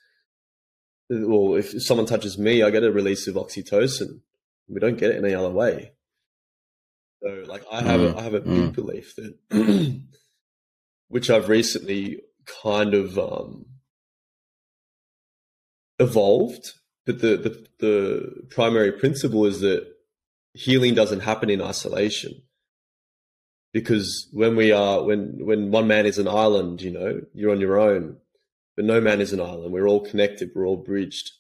well, if someone touches me, I get a release of oxytocin. We don't get it any other way. So, like, I have mm, a, I have a big mm. belief that, which I've recently kind of um, evolved. But the, the the primary principle is that healing doesn't happen in isolation. Because when we are, when when one man is an island, you know, you're on your own. But no man is an island. We're all connected. We're all bridged.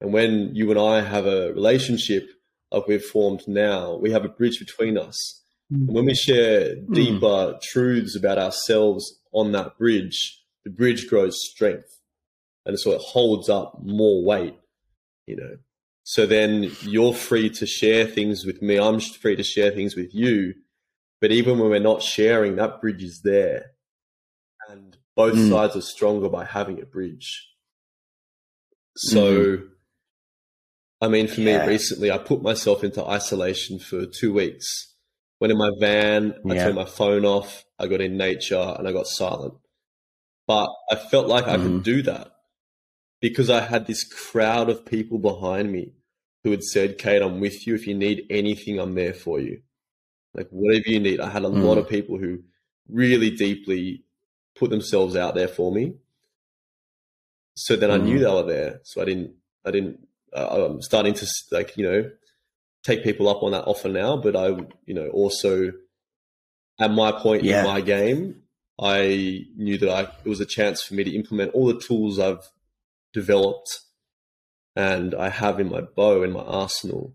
And when you and I have a relationship like we've formed now, we have a bridge between us. And when we share deeper mm. truths about ourselves on that bridge, the bridge grows strength. And so it holds up more weight, you know. So then you're free to share things with me. I'm free to share things with you. But even when we're not sharing, that bridge is there. And both mm. sides are stronger by having a bridge. So, mm-hmm. I mean, for yeah. me recently, I put myself into isolation for two weeks. Went in my van, I yeah. turned my phone off, I got in nature, and I got silent. But I felt like mm-hmm. I could do that because I had this crowd of people behind me who had said, Cade, I'm with you. If you need anything, I'm there for you. Like, whatever you need. I had a mm. lot of people who really deeply put themselves out there for me. So then mm. I knew they were there. So I didn't, I didn't, uh, I'm starting to, like, you know, take people up on that offer now, but I, you know, also at my point yeah. in my game, I knew that I, it was a chance for me to implement all the tools I've developed and I have in my bow, in my arsenal,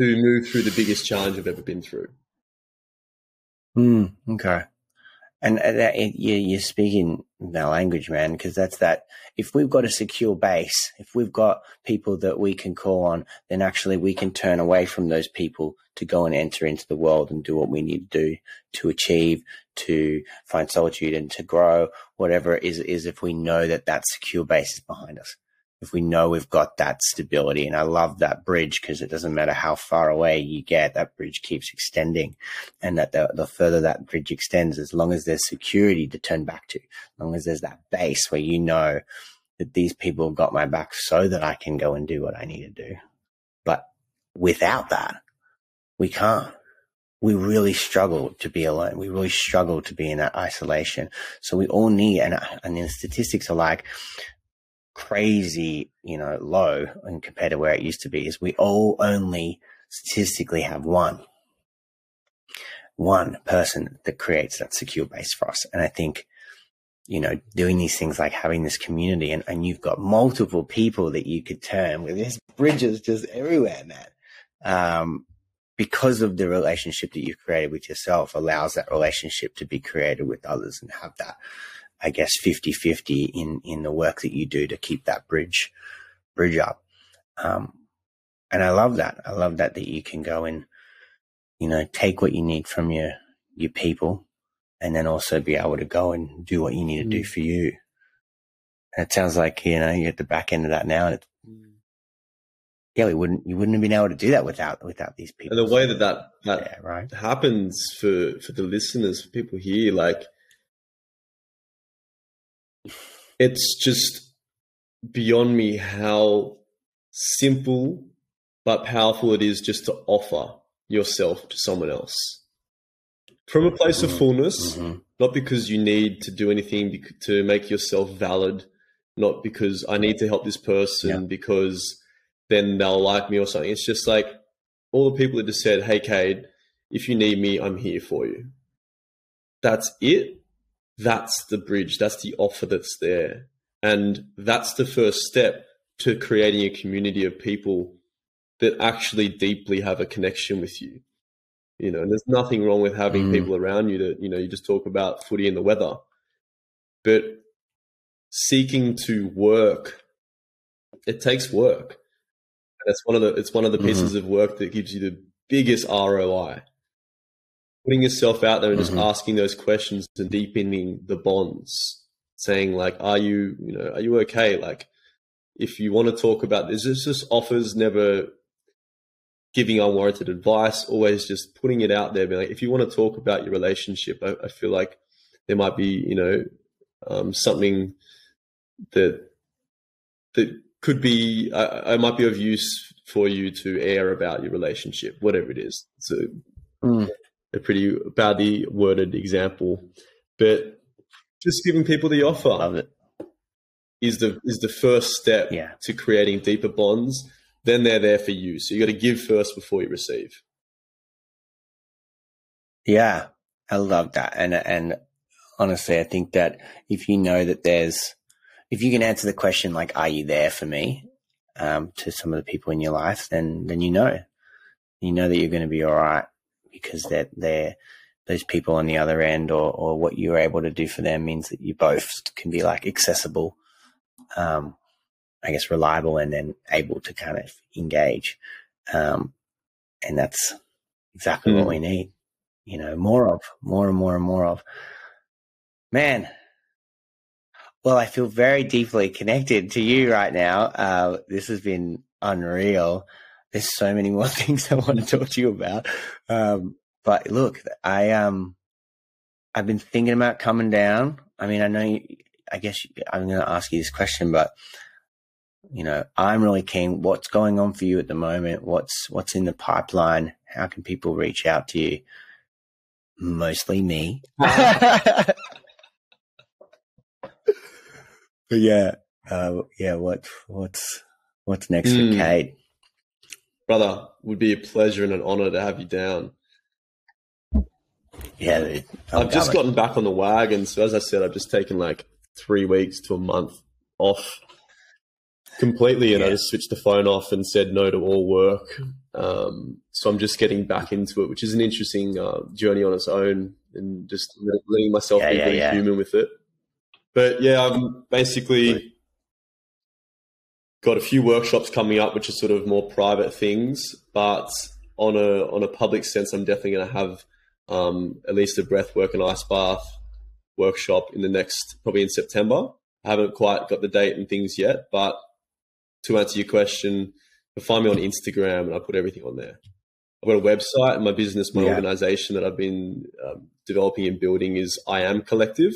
to move through the biggest challenge I've ever been through. Mm, okay. And that, you're speaking their language, man, because that's that. If we've got a secure base, if we've got people that we can call on, then actually we can turn away from those people to go and enter into the world and do what we need to do to achieve, to find solitude and to grow, whatever it is, is if we know that that secure base is behind us, if we know we've got that stability. And I love that bridge because it doesn't matter how far away you get, that bridge keeps extending. And that the, the further that bridge extends, as long as there's security to turn back to, as long as there's that base where you know that these people have got my back so that I can go and do what I need to do. But without that, we can't. We really struggle to be alone. We really struggle to be in that isolation. So we all need, and, and the statistics are like, crazy, you know, low and compared to where it used to be, is we all only statistically have one one person that creates that secure base for us. And I think, you know, doing these things like having this community and, and you've got multiple people that you could turn with, there's bridges just everywhere, man, um because of the relationship that you've created with yourself allows that relationship to be created with others and have that, I guess, fifty-fifty in, in the work that you do to keep that bridge, bridge up. Um, and I love that. I love that, that you can go and, you know, take what you need from your, your people and then also be able to go and do what you need to do for you. And it sounds like, you know, you're at the back end of that now. And it's, yeah, we wouldn't, you wouldn't have been able to do that without, without these people. And the way that that, that yeah, right? happens for, for the listeners, for people here, like, it's just beyond me how simple but powerful it is just to offer yourself to someone else from a place mm-hmm. of fullness, mm-hmm. not because you need to do anything to make yourself valid, not because I need to help this person yeah. because then they'll like me or something. It's just like all the people that just said, hey, Cade, if you need me, I'm here for you. That's it. That's the bridge. That's the offer that's there. And that's the first step to creating a community of people that actually deeply have a connection with you. You know, and there's nothing wrong with having mm. people around you that, you know, you just talk about footy and the weather, but seeking to work, it takes work. And it's one of the, it's one of the mm-hmm. pieces of work that gives you the biggest R O I. Putting yourself out there and just mm-hmm. asking those questions and deepening the bonds, saying like, are you, you know, are you okay? Like, if you want to talk about this, it's just offers, never giving unwarranted advice, always just putting it out there. Be like, if you want to talk about your relationship, I, I feel like there might be, you know, um, something that, that could be, I, I might be of use for you to air about your relationship, whatever it is. So mm. a pretty badly worded example, but just giving people the offer Love it. is the is the first step yeah. to creating deeper bonds. Then they're there for you. So you got to give first before you receive. Yeah, I love that. And and honestly, I think that if you know that there's, if you can answer the question like, "Are you there for me?" Um, to some of the people in your life, then then you know, you know that you're going to be all right, because that they're, they're those people on the other end, or or what you're able to do for them means that you both can be like accessible, um, I guess reliable, and then able to kind of engage, um, and that's exactly mm-hmm. what we need, you know, more of, more and more and more of. Man. Well, I feel very deeply connected to you right now. Uh, this has been unreal. There's so many more things I want to talk to you about. Um, but look, I um, I've been thinking about coming down. I mean, I know. You, I guess you, I'm going to ask you this question, but you know, I'm really keen. What's going on for you at the moment? What's what's in the pipeline? How can people reach out to you? Mostly me. But yeah, uh, yeah. What, what's, what's next mm. for Cade? Brother, would be a pleasure and an honor to have you down. Yeah, dude, I've just gotten back on the wagon. So as I said, I've just taken like three weeks to a month off completely, and yeah. I just switched the phone off and said no to all work. Um, so I'm just getting back into it, which is an interesting uh, journey on its own, and just letting myself yeah, be yeah, very yeah. human with it. But yeah, I've basically got a few workshops coming up, which are sort of more private things. But on a on a public sense, I'm definitely going to have um, at least a breathwork and ice bath workshop in the next, probably in September. I haven't quite got the date and things yet, but to answer your question, you'll find me on Instagram, and I put everything on there. I've got a website, and my business, my yeah. organization that I've been um, developing and building is I Am Collective.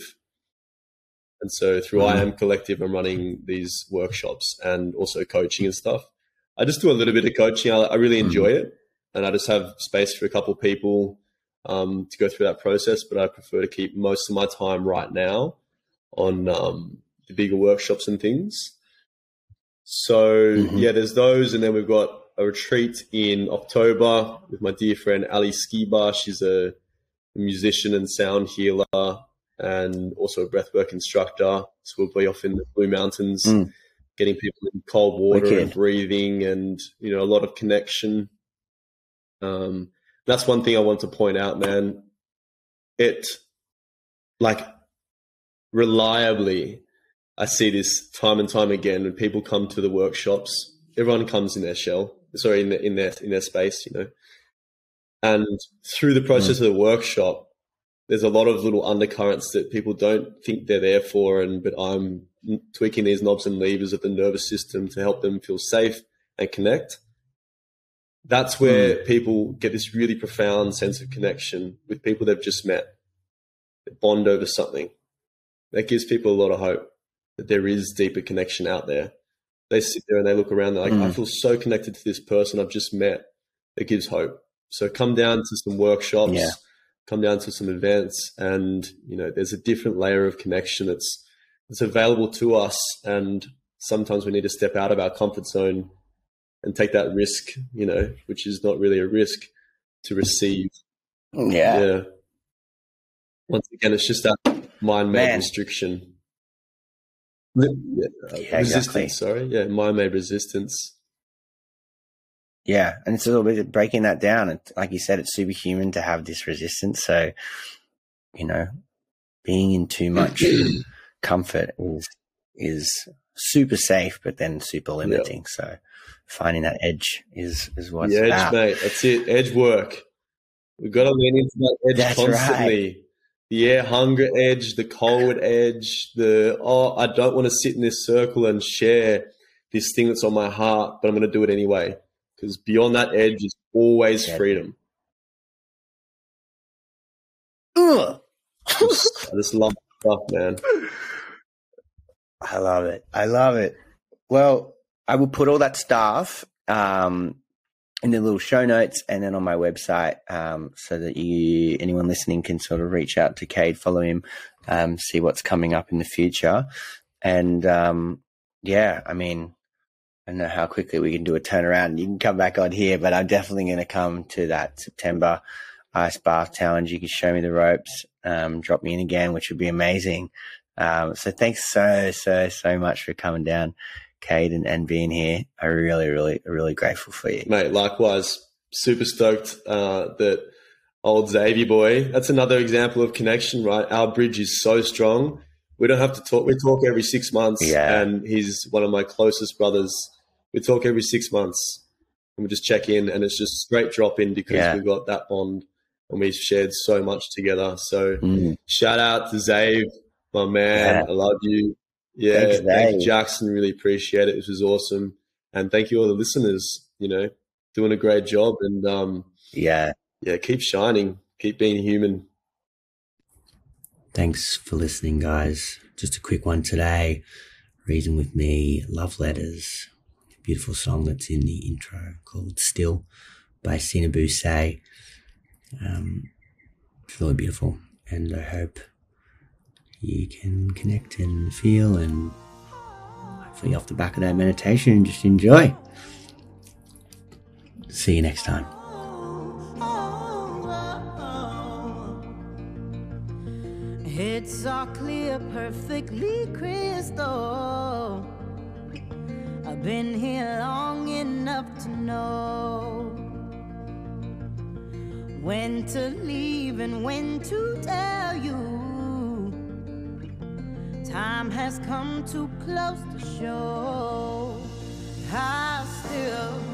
And so through I Am Collective, I'm running these workshops and also coaching and stuff. I just do a little bit of coaching. I, I really enjoy it. And I just have space for a couple of people um, to go through that process. But I prefer to keep most of my time right now on um, the bigger workshops and things. So, mm-hmm. yeah, there's those. And then we've got a retreat in October with my dear friend Ali Skiba. She's a musician and sound healer, and also a breathwork instructor. So we'll be off in the Blue Mountains, mm. getting people in cold water Wicked. and breathing, and, you know, a lot of connection. Um, that's one thing I want to point out, man. It, like, reliably, I see this time and time again when people come to the workshops. Everyone comes in their shell, sorry, in their, in their, in their space, you know. And through the process mm. of the workshop, there's a lot of little undercurrents that people don't think they're there for, and but I'm tweaking these knobs and levers of the nervous system to help them feel safe and connect. That's where mm. people get this really profound sense of connection with people they've just met. They bond over something. That gives people a lot of hope that there is deeper connection out there. They sit there and they look around, they're like, mm. I feel so connected to this person I've just met. That gives hope. So come down to some workshops. Yeah. Come down to some events, and, you know, there's a different layer of connection that's, that's available to us. And sometimes we need to step out of our comfort zone and take that risk, you know, which is not really a risk, to receive. Yeah. yeah. Once again, it's just that mind-made Man. restriction. Yeah, yeah, resistance, exactly. sorry. Yeah, mind-made resistance. Yeah, and it's a little bit breaking that down. It's, like you said, it's superhuman to have this resistance. So, you know, being in too much comfort is is super safe, but then super limiting. Yep. So finding that edge is, is what's the edge, about. Mate. That's it, edge work. We've got to lean into that edge That's constantly. Right. The air hunger edge, the cold edge, the, oh, I don't want to sit in this circle and share this thing that's on my heart, but I'm going to do it anyway. Because beyond that edge is always yeah. freedom. Ugh. I, just, I just love stuff, man. I love it. I love it. Well, I will put all that stuff um, in the little show notes and then on my website, um, so that you, anyone listening, can sort of reach out to Cade, follow him, um, see what's coming up in the future. And um, yeah, I mean, I don't know how quickly we can do a turnaround. You can come back on here, but I'm definitely going to come to that September Ice Bath Challenge. You can show me the ropes, um, drop me in again, which would be amazing. Um, so thanks so, so, so much for coming down, Cade, and, and being here. I'm really, really, really grateful for you. Mate, likewise, super stoked uh, that old Xavier boy, that's another example of connection, right? Our bridge is so strong. We don't have to talk. We talk every six months yeah. and he's one of my closest brothers. We talk every six months and we just check in, and it's just straight drop in because yeah. we've got that bond and we've shared so much together. So mm. shout out to Xavier. My man, yeah. I love you. Yeah, thanks, thanks Jackson. Really appreciate it. This was awesome, and thank you all the listeners. You know, doing a great job, and um, yeah, yeah, keep shining, keep being human. Thanks for listening, guys. Just a quick one today. Reason with me, Love Letters, beautiful song that's in the intro called "Still" by Sinabu Say. Um, it's really beautiful, and I hope you can connect and feel, and hopefully off the back of that meditation, just enjoy. See you next time. It's all clear, perfectly crystal. I've been here long enough to know when to leave and when to tell you. Time has come too close to show. I still